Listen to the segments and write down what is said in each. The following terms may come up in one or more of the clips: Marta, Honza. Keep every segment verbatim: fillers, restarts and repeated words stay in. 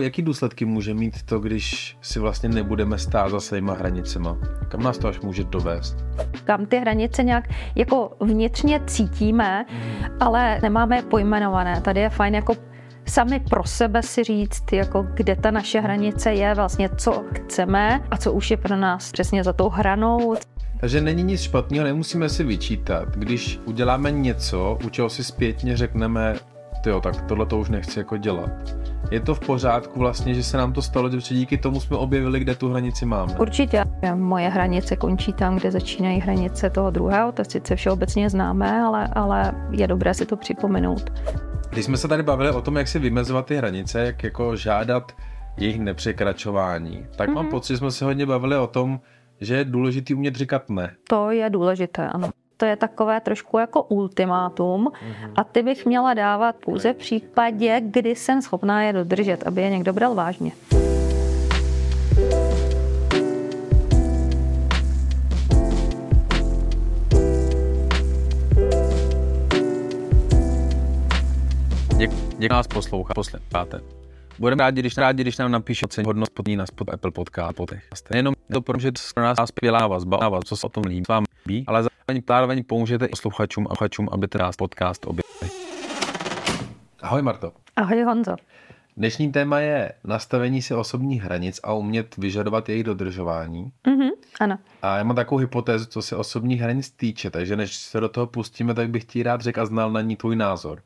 Jaký důsledky může mít to, když si vlastně nebudeme stát za svýma hranicema? Kam nás to až může dovést? Kam ty hranice nějak jako vnitřně cítíme, hmm. ale nemáme pojmenované. Tady je fajn jako sami pro sebe si říct, jako kde ta naše hranice je, vlastně co chceme a co už je pro nás přesně za tou hranou. Takže není nic špatného, nemusíme si vyčítat. Když uděláme něco, u čeho si zpětně řekneme, tyjo, tak tohle to už nechci jako dělat. Je to v pořádku vlastně, že se nám to stalo, že díky tomu jsme objevili, kde tu hranici máme. Určitě. Moje hranice končí tam, kde začínají hranice toho druhého, to sice všeobecně známe, ale, ale je dobré si to připomenout. Když jsme se tady bavili o tom, jak si vymezovat ty hranice, jak jako žádat jejich nepřekračování, tak mm-hmm. mám pocit, že jsme se hodně bavili o tom, že je důležitý umět říkat ne. To je důležité, ano. To je takové trošku jako ultimátum mm-hmm. a ty bych měla dávat pouze v případě, kdy jsem schopná je dodržet, aby je někdo bral vážně. Děkuji nás poslouchat, posloucháte. Budeme rádi, když rádi, když nám napíše cenu hodnost podní nás pod Apple Podcastech. Nejenom to, protože to pro nás skvělá vazba, vás, co se o tom líbí, vám líbí, ale zároveň zároveň pomůžete posluchačům a posluchačům, aby ten nás podcast objevili. Ahoj Marto. Ahoj Honzo. Dnešní téma je nastavení si osobních hranic a umět vyžadovat jejich dodržování. Mm-hmm, ano. A já mám takovou hypotézu, co se osobních hranic týče, takže než se do toho pustíme, tak bych ti rád řekl a znal na ní tvůj názor.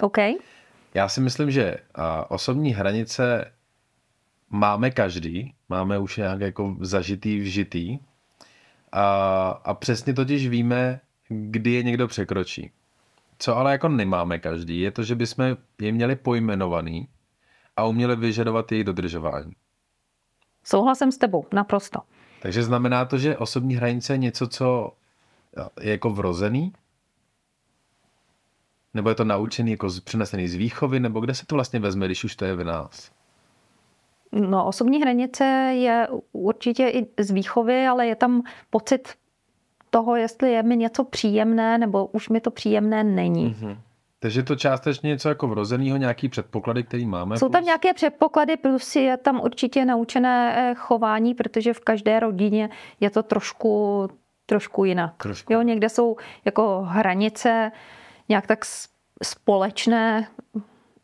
OK. Já si myslím, že osobní hranice máme každý, máme už nějak jako zažitý, vžitý a, a přesně totiž víme, kdy je někdo překročí. Co ale jako nemáme každý, je to, že bychom je měli pojmenovaný a uměli vyžadovat jejich dodržování. Souhlasím s tebou, naprosto. Takže znamená to, že osobní hranice je něco, co je jako vrozený? Nebo je to naučený, jako přenesený z výchovy, nebo kde se to vlastně vezme, když už to je v nás? No, osobní hranice je určitě i z výchovy, ale je tam pocit toho, jestli je mi něco příjemné, nebo už mi to příjemné není. Mm-hmm. Takže je to částečně něco jako vrozeného, nějaký předpoklady, který máme? Jsou plus? Tam nějaké předpoklady, plus je tam určitě naučené chování, protože v každé rodině je to trošku, trošku jinak. Trošku. Jo, někde jsou jako hranice nějak tak společné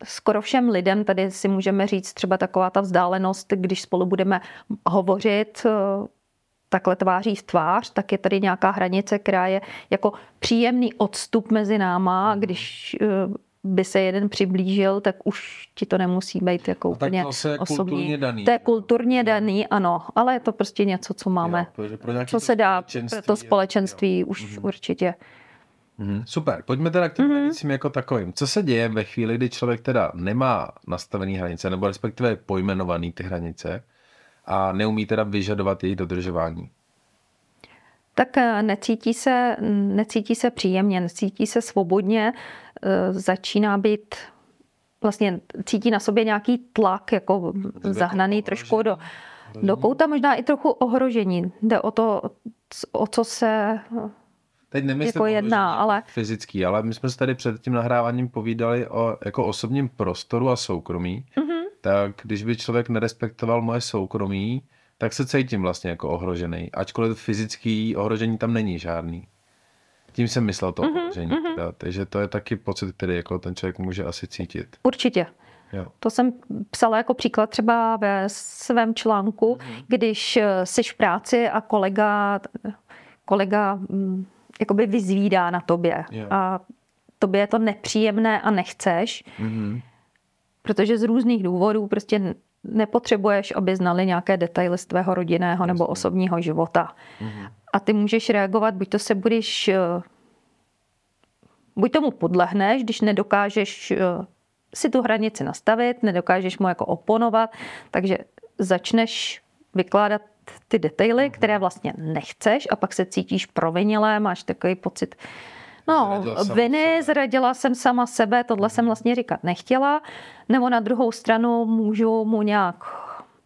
skoro všem lidem. Tady si můžeme říct třeba taková ta vzdálenost, když spolu budeme hovořit takhle tváří v tvář, tak je tady nějaká hranice, která je jako příjemný odstup mezi náma, když by se jeden přiblížil, tak už ti to nemusí být jako úplně osobní. Tak to je kulturně daný. To je kulturně daný, ano, ale je to prostě něco, co máme, jo, co se dá pro to společenství jo. už mm-hmm. určitě. Mm, super, pojďme teda k těm hranicím mm. jako takovým. Co se děje ve chvíli, kdy člověk teda nemá nastavený hranice, nebo respektive pojmenovaný ty hranice a neumí teda vyžadovat jejich dodržování? Tak necítí se, necítí se příjemně, necítí se svobodně, začíná být, vlastně cítí na sobě nějaký tlak, jako Zbyt zahnaný trošku do, do kouta, možná i trochu ohrožení. Jde o to, o co se... Teď nemyslím jako jedná, ale... fyzický, ale my jsme se tady před tím nahráváním povídali o jako osobním prostoru a soukromí. Mm-hmm. Tak když by člověk nerespektoval moje soukromí, tak se cítím vlastně jako ohrožený. Ačkoliv fyzický ohrožení tam není žádný. Tím jsem myslel to mm-hmm. ohrožení. Mm-hmm. Takže to je taky pocit, který jako ten člověk může asi cítit. Určitě. Jo. To jsem psala jako příklad třeba ve svém článku, mm-hmm. když jsi v práci a kolega... kolega jakoby vyzvídá na tobě yeah. a tobě je to nepříjemné a nechceš, mm-hmm. protože z různých důvodů prostě nepotřebuješ, aby znali nějaké detaily z tvého rodinného Jasně. nebo osobního života. Mm-hmm. A ty můžeš reagovat, buď to se budeš, buď tomu podlehneš, když nedokážeš si tu hranici nastavit, nedokážeš mu jako oponovat, takže začneš vykládat ty detaily, které vlastně nechceš a pak se cítíš provinilé, máš takový pocit, no zradila viny, zradila jsem sama sebe, tohle jsem vlastně říkat nechtěla, nebo na druhou stranu můžu mu nějak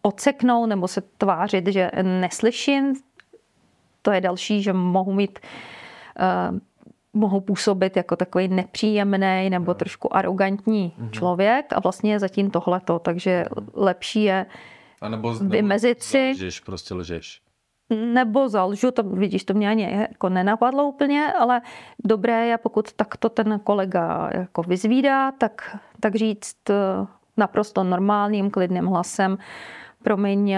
odseknout nebo se tvářit, že neslyším, to je další, že mohu mít uh, mohou působit jako takový nepříjemný nebo trošku arrogantní mm-hmm. člověk a vlastně je zatím tohleto, takže lepší je a nebo, vymezit si. Nebo zalžeš, prostě lžeš. Nebo zalžu, to vidíš, to mě ani jako nenapadlo úplně, ale dobré je, pokud takto ten kolega jako vyzvídá, tak, tak říct naprosto normálním, klidným hlasem, promiň,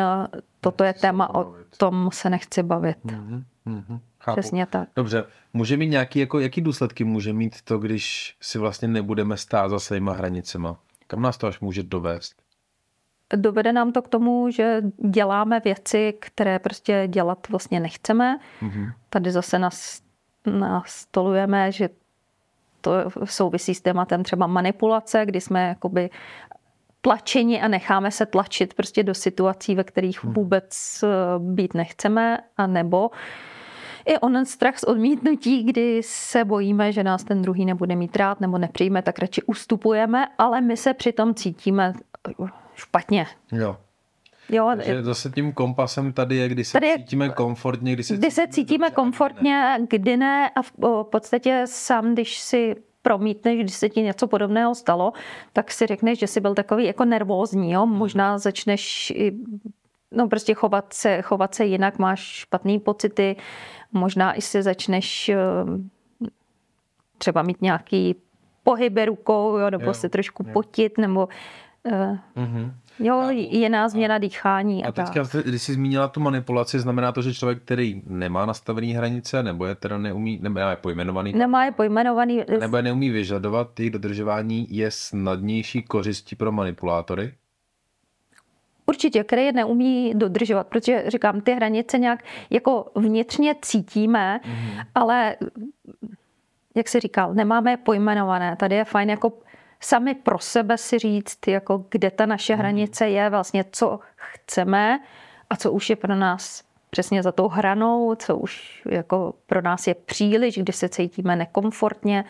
toto je téma, o tom se nechci bavit. Mm-hmm, mm-hmm. Chápu. Přesně tak. Dobře, může mít nějaký, jako, jaký důsledky může mít to, když si vlastně nebudeme stát za svýma hranicema? Kam nás to až může dovést? Dovede nám to k tomu, že děláme věci, které prostě dělat vlastně nechceme. Mm-hmm. Tady zase nas, nastolujeme, že to souvisí s tématem třeba manipulace, kdy jsme jakoby tlačeni a necháme se tlačit prostě do situací, ve kterých vůbec být nechceme, a nebo i onen strach z odmítnutí, kdy se bojíme, že nás ten druhý nebude mít rád nebo nepřijme, tak radši ustupujeme, ale my se přitom cítíme špatně. Jo. Jo, takže zase tím kompasem tady je, kdy se tady cítíme komfortně, kdy se kdy cítíme, cítíme dobře, komfortně, ne. kdy ne, a v podstatě sám, když si promítneš, když se ti něco podobného stalo, tak si řekneš, že jsi byl takový jako nervózní, jo? Možná začneš no prostě chovat se, chovat se jinak, máš špatný pocity, možná i si začneš třeba mít nějaký pohyby rukou, jo? Nebo jo, se trošku jo. potit, nebo mm-hmm. jo, jiná změna dýchání. A, a teďka, když jsi zmínila tu manipulaci, znamená to, že člověk, který nemá nastavený hranice, nebo je teda neumí, nebo je pojmenovaný, nemá je pojmenovaný, nebo je neumí vyžadovat, jejich dodržování je snadnější kořistí pro manipulátory? Určitě, který je neumí dodržovat, protože říkám, ty hranice nějak jako vnitřně cítíme, mm-hmm. ale jak jsi říkal, nemáme je pojmenované. Tady je fajn jako sami pro sebe si říct, jako kde ta naše hranice je, vlastně co chceme a co už je pro nás přesně za tou hranou, co už jako pro nás je příliš, když se cítíme nekomfortně,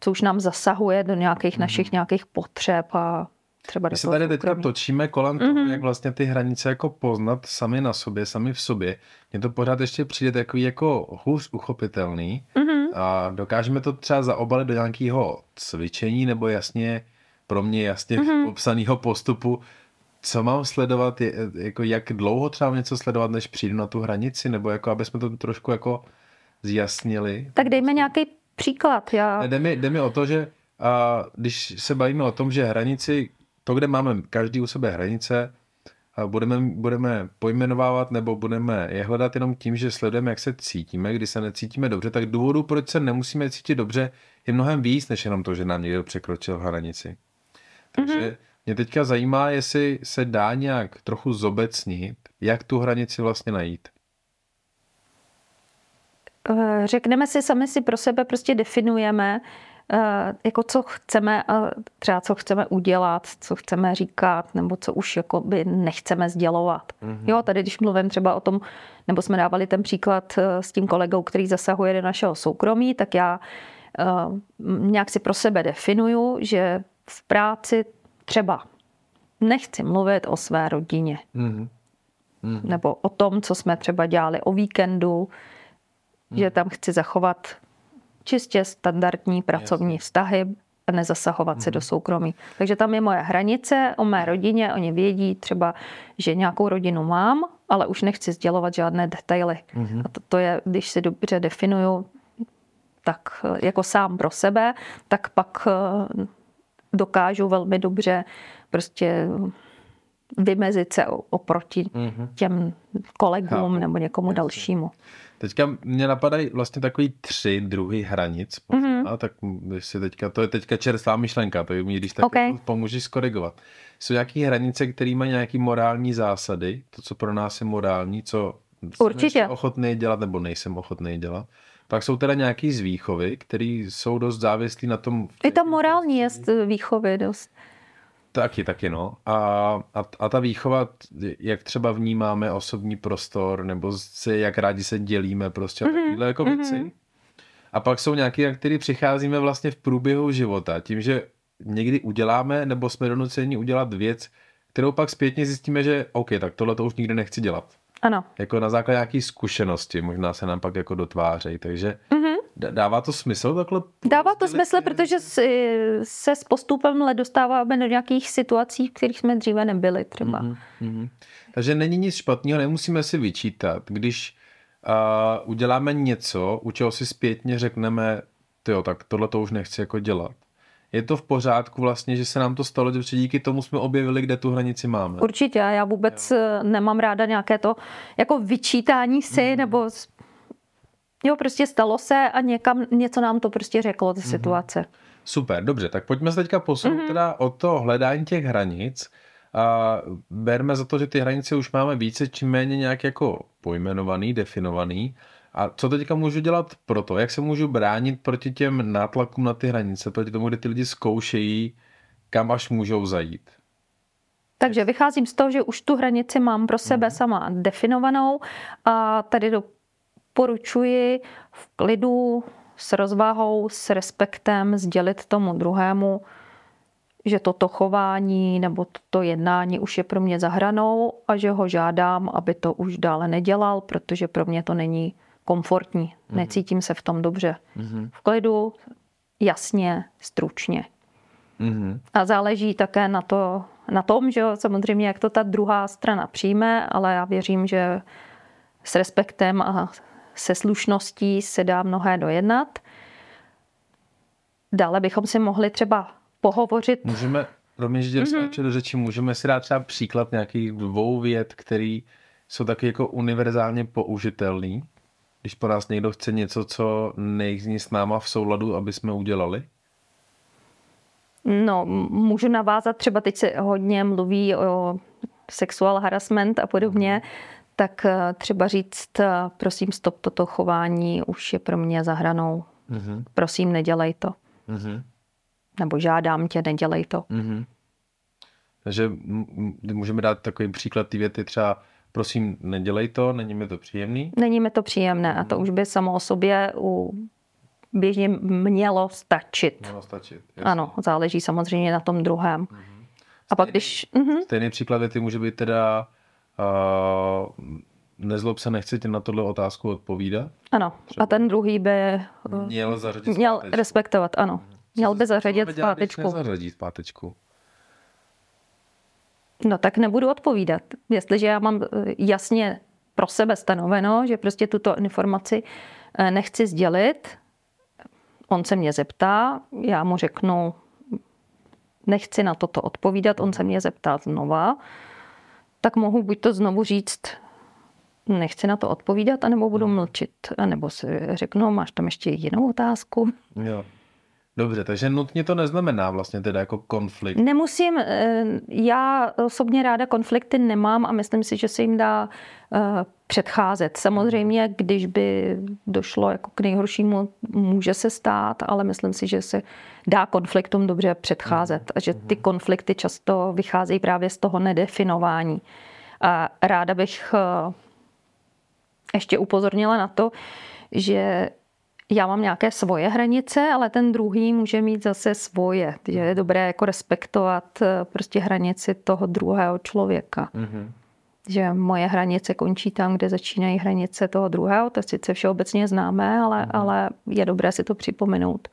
co už nám zasahuje do nějakých mm. našich nějakých potřeb a třeba do toho. My se tady teďka točíme kolem toho, mm. jak vlastně ty hranice jako poznat sami na sobě, sami v sobě. Mně to pořád ještě přijde takový jako hůř uchopitelný, mm. a dokážeme to třeba zaobalit do nějakého cvičení nebo jasně, pro mě jasně mm-hmm. popsaného postupu, co mám sledovat, je, jako jak dlouho třeba něco sledovat, než přijdu na tu hranici, nebo jako, aby jsme to trošku jako zjasnili. Tak dejme nějaký příklad. Já... Ne, jde, mi, jde mi o to, že a, když se bavíme o tom, že hranici, to, kde máme každý u sebe hranice, a budeme, budeme pojmenovávat nebo budeme je hledat jenom tím, že sledujeme, jak se cítíme. Když se necítíme dobře, tak důvodů, proč se nemusíme cítit dobře, je mnohem víc, než jenom to, že nám někdo překročil hranici. Takže mm-hmm. mě teďka zajímá, jestli se dá nějak trochu zobecnit, jak tu hranici vlastně najít. Řekneme si sami si pro sebe, prostě definujeme, jako co chceme, třeba co chceme udělat, co chceme říkat, nebo co už jako by nechceme sdělovat. Mm-hmm. Jo, tady když mluvím třeba o tom, nebo jsme dávali ten příklad s tím kolegou, který zasahuje do našeho soukromí, tak já uh, nějak si pro sebe definuju, že v práci třeba nechci mluvit o své rodině. Mm-hmm. Mm-hmm. Nebo o tom, co jsme třeba dělali o víkendu, mm-hmm. že tam chci zachovat čistě standardní pracovní yes. vztahy a nezasahovat mm-hmm. se do soukromí. Takže tam je moje hranice o mé rodině, oni vědí třeba, že nějakou rodinu mám, ale už nechci sdělovat žádné detaily. Mm-hmm. A to, to je, když si dobře definuju, tak jako sám pro sebe, tak pak dokážu velmi dobře prostě vymezit se oproti mm-hmm. těm kolegům Chápu. nebo někomu yes. dalšímu. Teďka mě napadají vlastně takový tři druhy hranic. Mm-hmm. A tak si teďka, to je teďka čerstvá myšlenka, to je mi, když tak okay. pomůžeš korigovat. Jsou nějaké hranice, které mají nějaké morální zásady, to, co pro nás je morální, co jsem ochotný dělat nebo nejsem ochotný dělat. Pak jsou teda nějaké z výchovy, které jsou dost závislí na tom. I ta morální je z výchovy dost. Taky, taky no. A, a, a ta výchova, jak třeba vnímáme osobní prostor, nebo si, jak rádi se dělíme prostě mm-hmm. a takovýhle jako mm-hmm. věci. A pak jsou nějaké, na které přicházíme vlastně v průběhu života. Tím, že někdy uděláme, nebo jsme donuceni udělat věc, kterou pak zpětně zjistíme, že OK, tak tohle to už nikdy nechci dělat. Ano. Jako na základě nějaký zkušenosti možná se nám pak jako dotvářejí. Takže mm-hmm. Dává to smysl takhle? Dává to smysl, protože se s postupem let dostáváme do nějakých situací, v kterých jsme dříve nebyli třeba. Mm-hmm, mm-hmm. Takže není nic špatného, nemusíme si vyčítat. Když uh, uděláme něco, u čeho si zpětně řekneme, tyjo, tak tohle to už nechci jako dělat. Je to v pořádku vlastně, že se nám to stalo, protože díky tomu jsme objevili, kde tu hranici máme. Určitě, já vůbec jo. nemám ráda nějaké to jako vyčítání si, mm-hmm. nebo... Jo, prostě stalo se a někam, něco nám to prostě řeklo, ty mm-hmm. situace. Super, dobře, tak pojďme se teďka posunout mm-hmm. teda od toho hledání těch hranic. A berme za to, že ty hranice už máme více či méně nějak jako pojmenovaný, definovaný. A co teďka můžu dělat pro to? Jak se můžu bránit proti těm nátlakům na ty hranice, proti tomu, kde ty lidi zkoušejí, kam až můžou zajít? Takže vycházím z toho, že už tu hranici mám pro sebe mm-hmm. sama definovanou a tady do Doporučuji v klidu, s rozvahou, s respektem sdělit tomu druhému, že toto chování nebo toto jednání už je pro mě za hranou a že ho žádám, aby to už dále nedělal, protože pro mě to není komfortní. Mm-hmm. Necítím se v tom dobře. Mm-hmm. V klidu, jasně, stručně. Mm-hmm. A záleží také na, to, na tom, že samozřejmě, jak to ta druhá strana přijme, ale já věřím, že s respektem a se slušností se dá mnohé dojednat. Dále bychom si mohli třeba pohovořit. Můžeme, rovněž mm-hmm. do řeči, můžeme si dát třeba příklad nějakých dvou vět, které jsou taky jako univerzálně použitelné, když po nás někdo chce něco, co nejzní s náma v souladu, aby jsme udělali? No, můžu navázat, třeba teď se hodně mluví o sexual harassment a podobně, tak třeba říct, prosím, stop, toto chování už je pro mě za hranou. Uh-huh. Prosím, nedělej to. Uh-huh. Nebo žádám tě, nedělej to. Uh-huh. Takže můžeme dát takový příklad ty věty třeba, prosím, nedělej to, není mi to příjemný? Není mi to příjemné uh-huh. a to už by samo o sobě u běžně mělo stačit. Mělo stačit, jasný. Ano, záleží samozřejmě na tom druhém. Uh-huh. Stejný, a pak když... Uh-huh. Stejný příklad věty může být teda... Uh, nezlob se, nechci tě na tohle otázku odpovídat. Ano, třeba. A ten druhý by měl, zařadit měl respektovat, ano. Měl by zařadit zpátečku. Měl by zařadit zpátečku. No tak nebudu odpovídat. Jestliže já mám jasně pro sebe stanoveno, že prostě tuto informaci nechci sdělit, on se mě zeptá, já mu řeknu, nechci na toto odpovídat, on se mě zeptá znova, tak mohu buď to znovu říct, nechci na to odpovídat, anebo budu mlčit, anebo si řeknu, máš tam ještě jinou otázku. Jo. Dobře, takže nutně to neznamená vlastně teda jako konflikt. Nemusím, já osobně ráda konflikty nemám a myslím si, že se jim dá předcházet. Samozřejmě, když by došlo jako k nejhoršímu, může se stát, ale myslím si, že se dá konfliktům dobře předcházet a že ty konflikty často vycházejí právě z toho nedefinování. A ráda bych ještě upozornila na to, že já mám nějaké svoje hranice, ale ten druhý může mít zase svoje. Takže je dobré jako respektovat prostě hranici toho druhého člověka. Mm-hmm. Že moje hranice končí tam, kde začínají hranice toho druhého. To sice všeobecně známe, ale, mm-hmm. ale je dobré si to připomenout.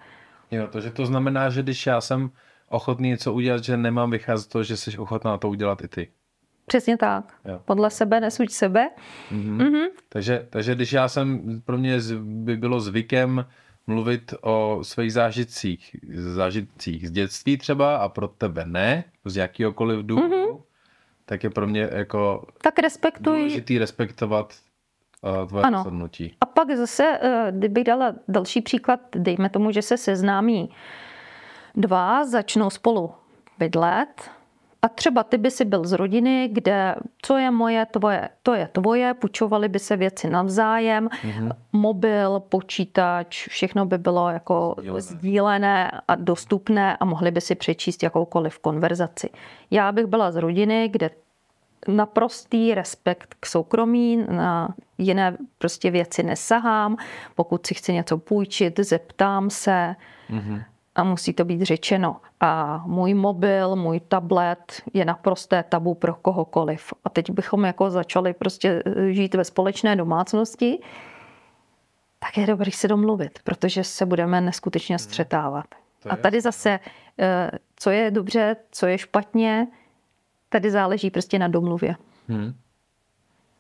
Jo, to, že to znamená, že když já jsem ochotný něco udělat, že nemám vycházet to, že jsi ochotná to udělat i ty. Přesně tak. Jo. Podle sebe nesuď sebe. Mm-hmm. Mm-hmm. Takže, takže když já jsem, pro mě by bylo zvykem mluvit o svých zážitcích, zážitcích z dětství třeba a pro tebe ne, z jakýhokoliv důvodu, mm-hmm. tak je pro mě jako tak respektuj... důležitý respektovat uh, tvoje rozhodnutí. A pak zase, uh, kdybych dala další příklad, dejme tomu, že se seznámí dva, začnou spolu bydlet. A třeba ty by si byl z rodiny, kde co je moje, tvoje, to je tvoje, půjčovaly by se věci navzájem, mm-hmm. mobil, počítač, všechno by bylo jako sdílené. sdílené a dostupné a mohli by si přečíst jakoukoliv konverzaci. Já bych byla z rodiny, kde naprostý respekt k soukromí, na jiné prostě věci nesahám, pokud si chci něco půjčit, zeptám se, mm-hmm. a musí to být řečeno. A můj mobil, můj tablet je naprosté tabu pro kohokoliv. A teď bychom jako začali prostě žít ve společné domácnosti, tak je dobrý se domluvit, protože se budeme neskutečně střetávat. A tady zase, co je dobře, co je špatně, tady záleží prostě na domluvě. Hmm.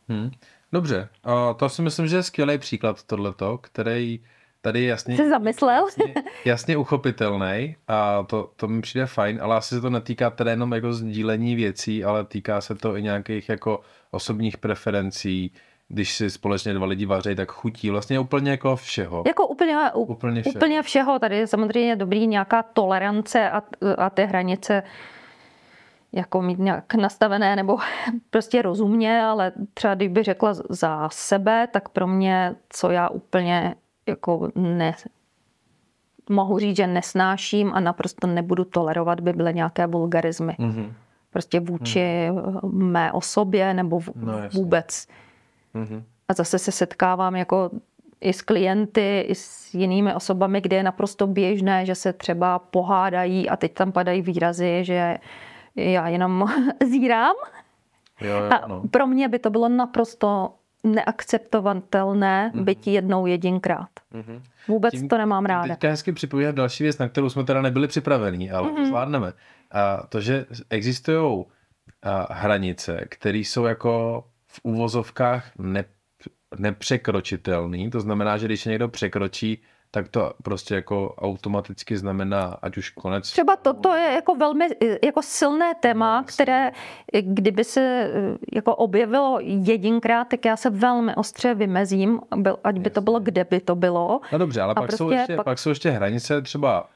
Hmm. Dobře, a to si myslím, že je skvělý příklad tohleto, který tady jasně... Jsi zamyslel? Jasně, jasně uchopitelný a to, to mi přijde fajn, ale asi se to netýká teda jenom jako sdílení věcí, ale týká se to i nějakých jako osobních preferencí, když si společně dva lidi vaří, tak chutí vlastně úplně jako všeho. Jako úplně, úplně, všeho. úplně všeho. Tady je samozřejmě dobrý nějaká tolerance a, a ty hranice jako mít nějak nastavené nebo prostě rozumně, ale třeba když bych řekla za sebe, tak pro mě, co já úplně jako ne, mohu říct, že nesnáším a naprosto nebudu tolerovat, by byly nějaké vulgarizmy. Mm-hmm. Prostě vůči mm. mé osobě nebo v, no, vůbec. Mm-hmm. A zase se setkávám jako i s klienty, i s jinými osobami, kde je naprosto běžné, že se třeba pohádají a teď tam padají výrazy, že já jenom zírám. Jo, jo, a no. Pro mě by to bylo naprosto neakceptovatelné mm-hmm. bytí jednou jedinkrát. Mm-hmm. Vůbec tím, to nemám ráda. Teďka hezky připomíná další věc, na kterou jsme teda nebyli připraveni, ale mm-hmm. zvládneme. A to, že existují hranice, které jsou jako v úvozovkách ne, nepřekročitelný. To znamená, že když někdo překročí, tak to prostě jako automaticky znamená, ať už konec. Třeba toto je jako velmi jako silné téma, které kdyby se jako objevilo jedinkrát, tak já se velmi ostře vymezím, ať by to bylo, kde by to bylo. No dobře, ale pak, prostě jsou, ještě, pak... pak jsou ještě hranice třeba,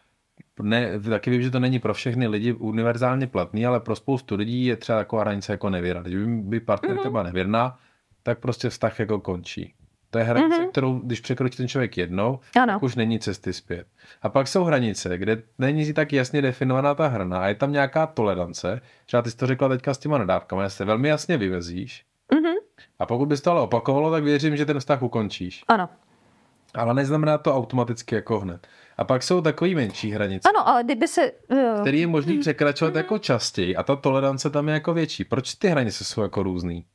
ne, taky vím, že to není pro všechny lidi univerzálně platný, ale pro spoustu lidí je třeba taková hranice jako nevěra. Když by partner mm-hmm. třeba nevěrná, tak prostě vztah jako končí. To je hranice, mm-hmm. kterou, když překročí ten člověk jednou, ano. tak už není cesty zpět. A pak jsou hranice, kde není tak jasně definovaná ta hrana a je tam nějaká tolerance. Třeba ty jsi to řekla teďka s těma nadávkami, se velmi jasně vyvezíš. Mm-hmm. A pokud bys to ale opakovalo, tak věřím, že ten vztah ukončíš. Ano. Ale neznamená to automaticky jako hned. A pak jsou takový menší hranice. Ano, ale kdyby se... Uh, který je možný překračovat uh, jako častěji a ta tolerance tam je jako větší. Proč ty hranice jsou jako různý?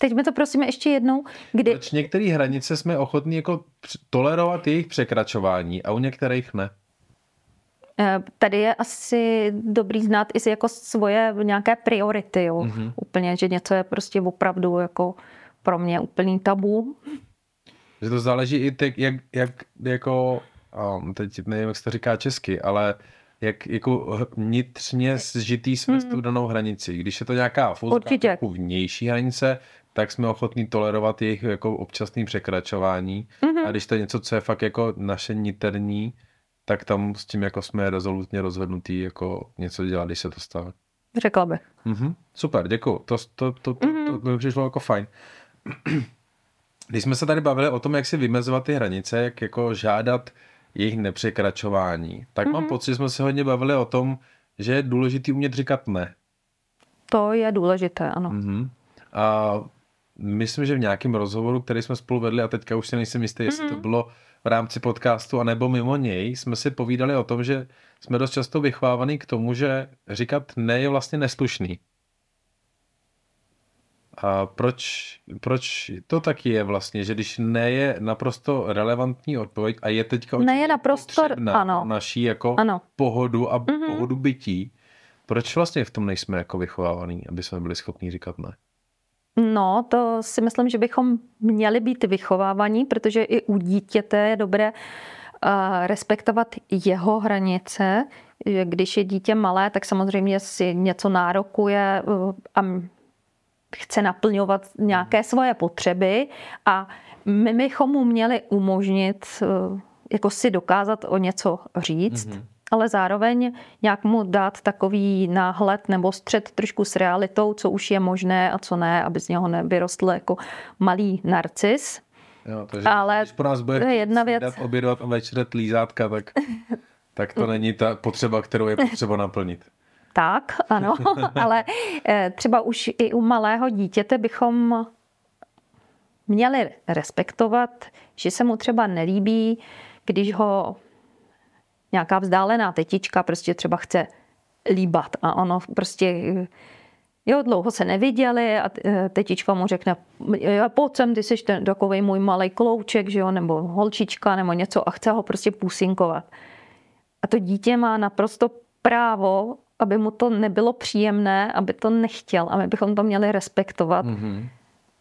Teď mi to prosíme ještě jednou. Kdy... Proč některé hranice jsme ochotní jako tolerovat jejich překračování a u některých ne? Tady je asi dobrý znát i si jako svoje nějaké priority. Jo. Mm-hmm. Úplně, že něco je prostě opravdu jako pro mě úplný tabu. Že to záleží i tak, jak, jak jako, um, teď nevím, jak se to říká česky, ale jak jako vnitřně sžitý jsme hmm. s tou danou hranici. Když je to nějaká jako vnější hranice, tak jsme ochotní tolerovat jejich jako občasné překračování. Mm-hmm. A když to je něco, co je fakt jako naše niterní, tak tam s tím jako jsme rezolutně rozhodnutí jako něco dělat, když se to stává. Řekla bych. Mm-hmm. Super, děkuju. To, to, to, to, mm-hmm. to mi přišlo jako fajn. Když jsme se tady bavili o tom, jak si vymezovat ty hranice, jak jako žádat jejich nepřekračování, tak mm-hmm. mám pocit, že jsme se hodně bavili o tom, že je důležitý umět říkat ne. To je důležité, ano. Mm-hmm. A myslím, že v nějakém rozhovoru, který jsme spolu vedli, a teďka už si nejsem jistý, mm-hmm. jestli to bylo v rámci podcastu anebo mimo něj, jsme si povídali o tom, že jsme dost často vychovávaní k tomu, že říkat ne je vlastně neslušný. A proč, proč to taky je vlastně, že když ne je naprosto relevantní odpověď a je teďka naprosto na naší jako ano. pohodu a mm-hmm. pohodu bytí, proč vlastně v tom nejsme jako vychovávaní, aby jsme byli schopni říkat ne? No, to si myslím, že bychom měli být vychovávaní, protože i u dítěte je dobré uh, respektovat jeho hranice, že když je dítě malé, tak samozřejmě si něco nárokuje uh, a chce naplňovat nějaké svoje potřeby a my bychom mu měli umožnit jako si dokázat o něco říct, mm-hmm. ale zároveň nějak mu dát takový náhled nebo střed trošku s realitou, co už je možné a co ne, aby z něho nevyrostl jako malý narcis. Jo, takže ale když pro nás bude jedna věc... dát obědvat a večeřet lízátka, tak, tak to není ta potřeba, kterou je potřeba naplnit. Tak, ano, ale třeba už i u malého dítěte bychom měli respektovat, že se mu třeba nelíbí, když ho nějaká vzdálená tetička prostě třeba chce líbat a ono prostě Jo, dlouho se neviděli a tetička mu řekne, pojď sem, ty jsi ten takovej můj malej klouček, že jo, nebo holčička, nebo něco a chce ho prostě půsinkovat. A to dítě má naprosto právo, aby mu to nebylo příjemné, aby to nechtěl a my bychom to měli respektovat. Mm-hmm.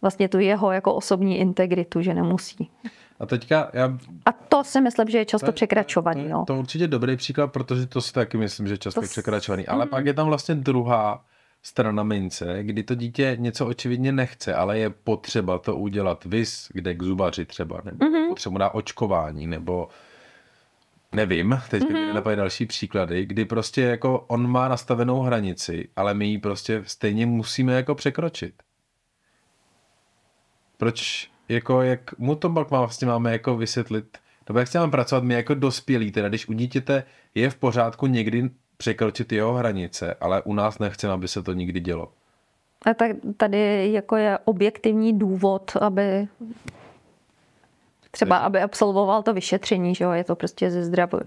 Vlastně tu jeho jako osobní integritu, že nemusí. A teďka já... A to si myslím, že je často to, překračovaný. To, to, to určitě dobrý příklad, protože to si taky myslím, že je často překračovaný. Ale mm. pak je tam vlastně druhá strana mince, kdy to dítě něco očividně nechce, ale je potřeba to udělat. Vys, kde k zubaři třeba, nebo mm-hmm. potřeba dá očkování, nebo nevím, teď by mm-hmm. napadají další příklady, kdy prostě jako on má nastavenou hranici, ale my ji prostě stejně musíme jako překročit. Proč, jako jak mu to pak vlastně máme jako vysvětlit, nebo jak s tím máme pracovat my jako dospělí, teda když u dítěte je v pořádku někdy překročit jeho hranice, ale u nás nechceme, aby se to nikdy dělo. A tak tady jako je objektivní důvod, aby třeba, aby absolvoval to vyšetření, že jo, je to prostě ze zdravu.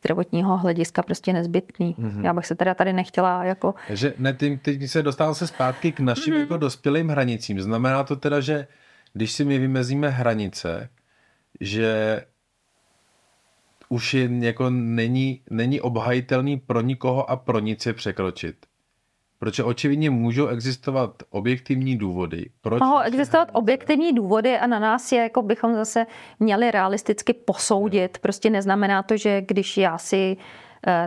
zdravotního hlediska prostě nezbytný. Mm-hmm. Já bych se teda tady nechtěla jako... Že ne, teď se dostal se zpátky k našim mm-hmm. jako dospělým hranicím. Znamená to teda, že když si my vymezíme hranice, že už je jako není, není obhajitelný pro nikoho a pro nic je překročit. Protože očividně můžou existovat objektivní důvody. Proč mohou existovat hranice? Objektivní důvody a na nás je, jako bychom zase měli realisticky posoudit. Prostě neznamená to, že když já si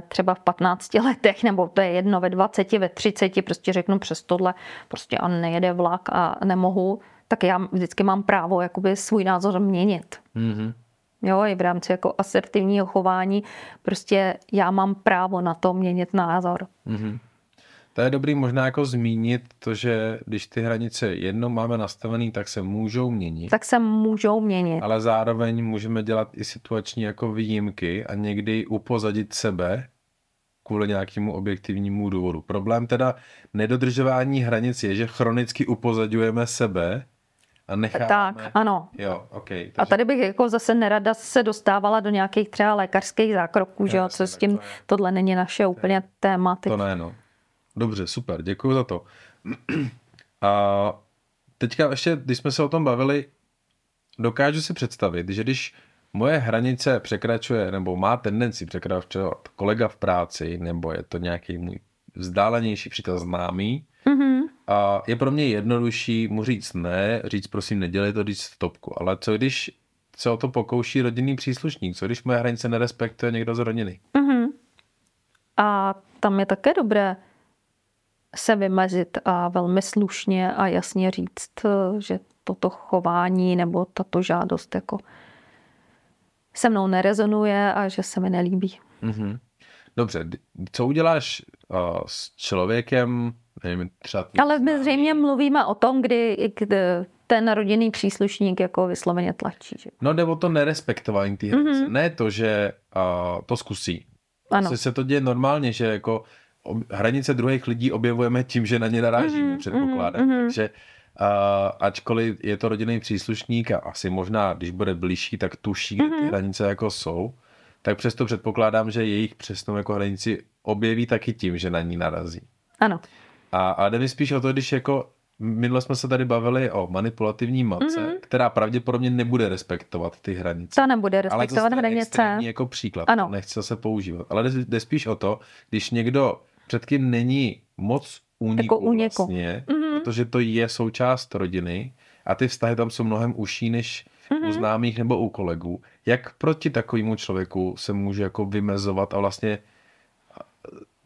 třeba v patnácti letech, nebo to je jedno, ve dvaceti, ve třiceti, prostě řeknu přes tohle, prostě on nejede vlak a nemohu, tak já vždycky mám právo jakoby svůj názor měnit. Mm-hmm. Jo, i v rámci jako asertivního chování, prostě já mám právo na to měnit názor. Mm-hmm. To je dobrý možná jako zmínit to, že když ty hranice jednou máme nastavený, tak se můžou měnit. Tak se můžou měnit. Ale zároveň můžeme dělat i situační jako výjimky a někdy upozadit sebe kvůli nějakému objektivnímu důvodu. Problém teda nedodržování hranic je, že chronicky upozadňujeme sebe a necháme... Tak, ano. Jo, okay, takže... A tady bych jako zase nerada se dostávala do nějakých třeba lékařských zákroků, že jo, co s tím, to tohle není naše úplně to téma. Teď. To ne, no. Dobře, super, děkuji za to. A teďka ještě, když jsme se o tom bavili, dokážu si představit, že když moje hranice překračuje, nebo má tendenci překračovat kolega v práci, nebo je to nějaký můj vzdálenější přítel známý, mm-hmm. a je pro mě jednodušší mu říct ne, říct prosím nedělej to, říct stopku. Ale co když se o to pokouší rodinný příslušník? Co když moje hranice nerespektuje někdo z rodiny? Mm-hmm. A tam je také dobré se vymezit a velmi slušně a jasně říct, že toto chování nebo tato žádost jako se mnou nerezonuje a že se mi nelíbí. Mm-hmm. Dobře, co uděláš uh, s člověkem? Nevím, třeba... Ale my zřejmě mluvíme o tom, kdy, kdy ten rodinný příslušník jako vysloveně tlačí. Že? No jde o to nerespektování té hranice. Mm-hmm. Ne to, že uh, to zkusí. Ano. Asi se to děje normálně, že jako hranice druhých lidí objevujeme tím, že na ně narážíme, mm, předpokládám. Mm, Takže uh, ačkoliv je to rodinný příslušník a asi možná, když bude blížší, tak tuší, kde ty hranice jako jsou, tak přesto předpokládám, že jejich přesnou jako hranici objeví taky tím, že na ní narazí. Ano. A, a jde mi spíš o to, když jako minule jsme se tady bavili o manipulativní matce, mm-hmm. která pravděpodobně nebude respektovat ty hranice. To nebude respektovat hranice. Ale to je extrémní jako příklad, ano. Nechci zase používat. Ale jde, jde spíš o to, když někdo před kým není moc úniku vlastně, mm-hmm. protože to je součást rodiny a ty vztahy tam jsou mnohem užší než mm-hmm. u známých nebo u kolegů. Jak proti takovému člověku se může jako vymezovat a vlastně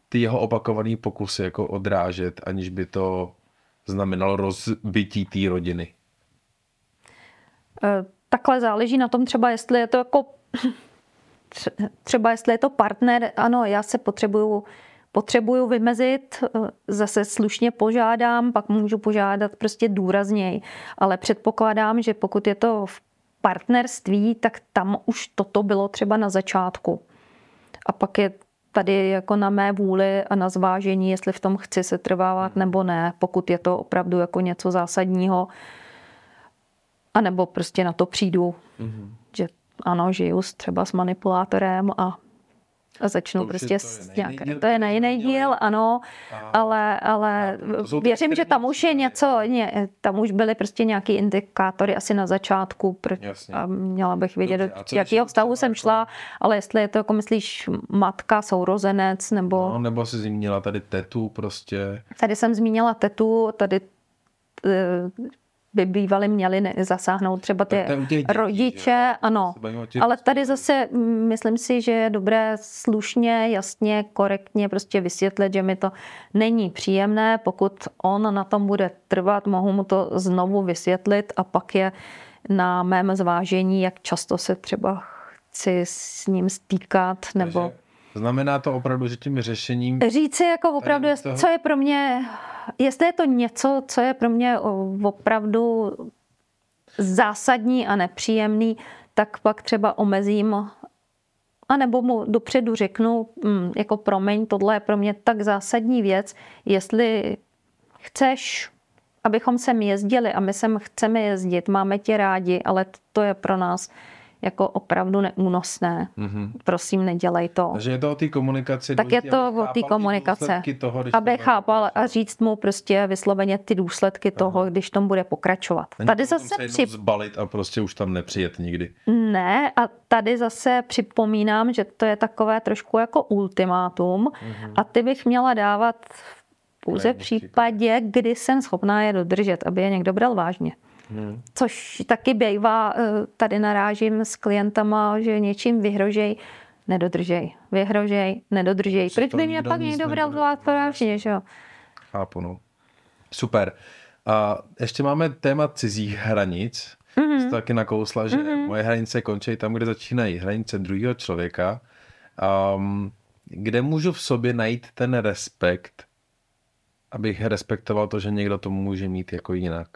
ty jeho opakované pokusy jako odrážet, aniž by to znamenalo rozbití té rodiny? Takhle záleží na tom třeba, jestli je to jako třeba jestli je to partner, ano, já se potřebuju Potřebuju vymezit, zase slušně požádám, pak můžu požádat prostě důrazněji, ale předpokládám, že pokud je to v partnerství, tak tam už toto bylo třeba na začátku. A pak je tady jako na mé vůli a na zvážení, jestli v tom chci setrvávat nebo ne, pokud je to opravdu jako něco zásadního, anebo prostě na to přijdu, mm-hmm. že ano, žiju třeba s manipulátorem a A začnu to prostě s nějakým. To je na jiný díl, ano, ale, ale věřím, že tam už je něco, ně, tam už byly prostě nějaký indikátory asi na začátku pr- a měla bych vědět, do jakého vztahu jsem šla, ale jestli je to jako myslíš matka, sourozenec, nebo... No, nebo jsi zmínila tady tetu prostě. Tady jsem zmínila tetu, tady... T- by bývali měli ne- zasáhnout třeba ty děti, rodiče, jo? Ano. Ale tady zase myslím si, že je dobré slušně, jasně, korektně prostě vysvětlit, že mi to není příjemné. Pokud on na tom bude trvat, mohu mu to znovu vysvětlit a pak je na mém zvážení, jak často se třeba chci s ním stýkat nebo... Takže znamená to opravdu, že tím řešením... Říci jako opravdu, toho... co je pro mě... Jestli je to něco, co je pro mě opravdu zásadní a nepříjemný, tak pak třeba omezím, anebo mu dopředu řeknu, jako promiň, tohle je pro mě tak zásadní věc, jestli chceš, abychom sem jezdili a my sem chceme jezdit, máme tě rádi, ale to je pro nás jako opravdu neúnosné. Mm-hmm. Prosím, nedělej to. Takže je to o té komunikaci. Tak důležitý, je to o té komunikace. Toho, aby chápal a říct mu prostě vysloveně ty důsledky Aha. toho, když tom bude pokračovat. Není tady zase se přip... zbalit a prostě už tam nepřijet nikdy. Ne, a tady zase připomínám, že to je takové trošku jako ultimátum mm-hmm. a ty bych měla dávat pouze v případě, kdy jsem schopná je dodržet, aby je někdo bral vážně. Hmm. Což taky bývá, tady narážím s klientama, že něčím vyhrožej, nedodržej, vyhrožej, nedodržej. Proč by mě pak někdo bral vlád porážně, že jo? Chápu, no. Super. A ještě máme téma cizích hranic. Mm-hmm. Jsi to taky nakousla, že mm-hmm. moje hranice končí tam, kde začínají hranice druhého člověka. Um, kde můžu v sobě najít ten respekt, abych respektoval to, že někdo to může mít jako jinak?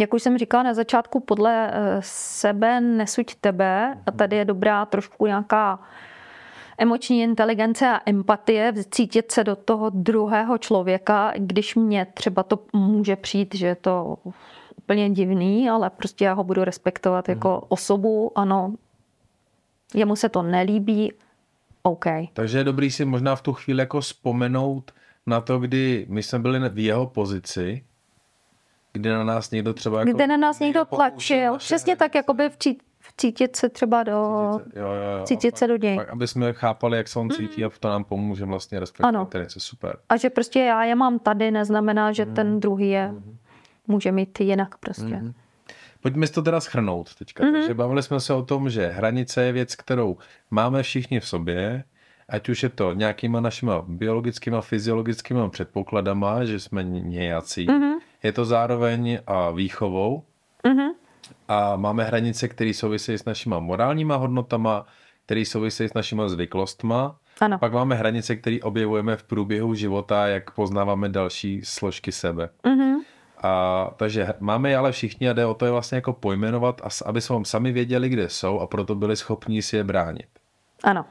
Jak už jsem říkala na začátku, podle sebe nesuď tebe a tady je dobrá trošku nějaká emoční inteligence a empatie, cítit se do toho druhého člověka, když mě třeba to může přijít, že je to úplně divný, ale prostě já ho budu respektovat jako osobu, ano, jemu se to nelíbí, OK. Takže je dobrý si možná v tu chvíli jako vzpomenout na to, kdy my jsme byli v jeho pozici, kde na nás někdo třeba... Jako kde na nás někdo tlačil. Přesně hranice. Tak, jakoby včít, vcítit se třeba do... Cítit se, jo, jo, jo, cítit pak, se do něj. Pak, aby jsme chápali, jak se on cítí mm. a to nám pomůže vlastně respektovat. Ano. Super. A že prostě já je mám tady, neznamená, že mm. ten druhý je mm. může mít jinak prostě. Mm. Pojďme si to teda shrnout teďka. Mm. Takže bavili jsme se o tom, že hranice je věc, kterou máme všichni v sobě, ať už je to nějakýma našima biologickýma, fyziologickýma předpokladama, že jsme nějací. Mm. Je to zároveň a výchovou mm-hmm. a máme hranice, které souvisejí s našima morálníma hodnotama, které souvisejí s našima zvyklostma. Ano. Pak máme hranice, které objevujeme v průběhu života, jak poznáváme další složky sebe. Mm-hmm. A, takže máme je ale všichni a jde o to je vlastně jako pojmenovat, aby jsme sami věděli, kde jsou a proto byli schopní si je bránit. Ano.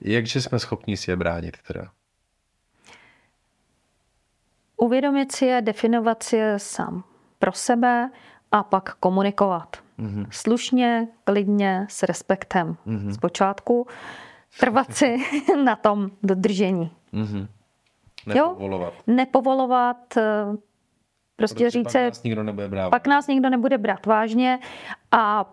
Jakže jsme schopní si je bránit teda? Uvědomit si je, definovat si je sám pro sebe a pak komunikovat. Mm-hmm. Slušně, klidně, s respektem. Mm-hmm. Zpočátku trvat si na tom dodržení. Mm-hmm. Nepovolovat. Jo? Nepovolovat, prostě říct se, pak nás nikdo nebude brát vážně a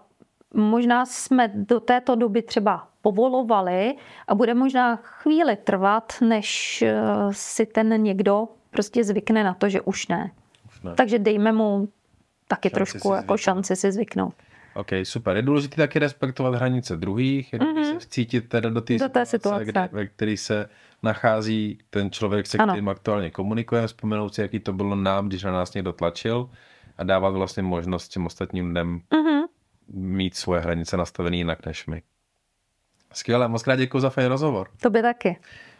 možná jsme do této doby třeba povolovali a bude možná chvíli trvat, než si ten někdo prostě zvykne na to, že už ne. Už ne. Takže dejme mu taky šanci trošku jako šanci si zvyknout. OK, super. Je důležité taky respektovat hranice druhých, je mm-hmm. se cítit teda do té situace, situace. Kde, ve které se nachází ten člověk, se ano. kterým aktuálně komunikujeme, vzpomenout si, jaký to bylo nám, když na nás někdo tlačil a dávat vlastně možnost těm ostatním lidem mm-hmm. mít svoje hranice nastavené jinak než my. Skvěle, moc krát děkuji za fajn rozhovor. Tobě taky.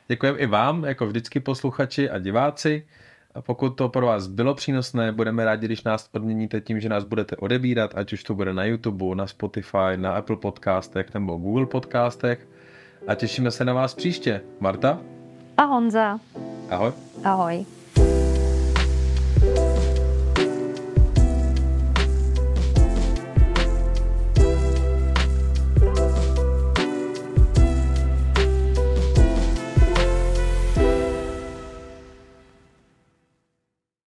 Děkujeme i vám, jako vždycky posluchači a diváci. A pokud to pro vás bylo přínosné, budeme rádi, když nás odměníte tím, že nás budete odebírat, ať už to bude na YouTube, na Spotify, na Apple podcastech nebo Google podcastech. A těšíme se na vás příště. Marta? A Honza. Ahoj. Ahoj.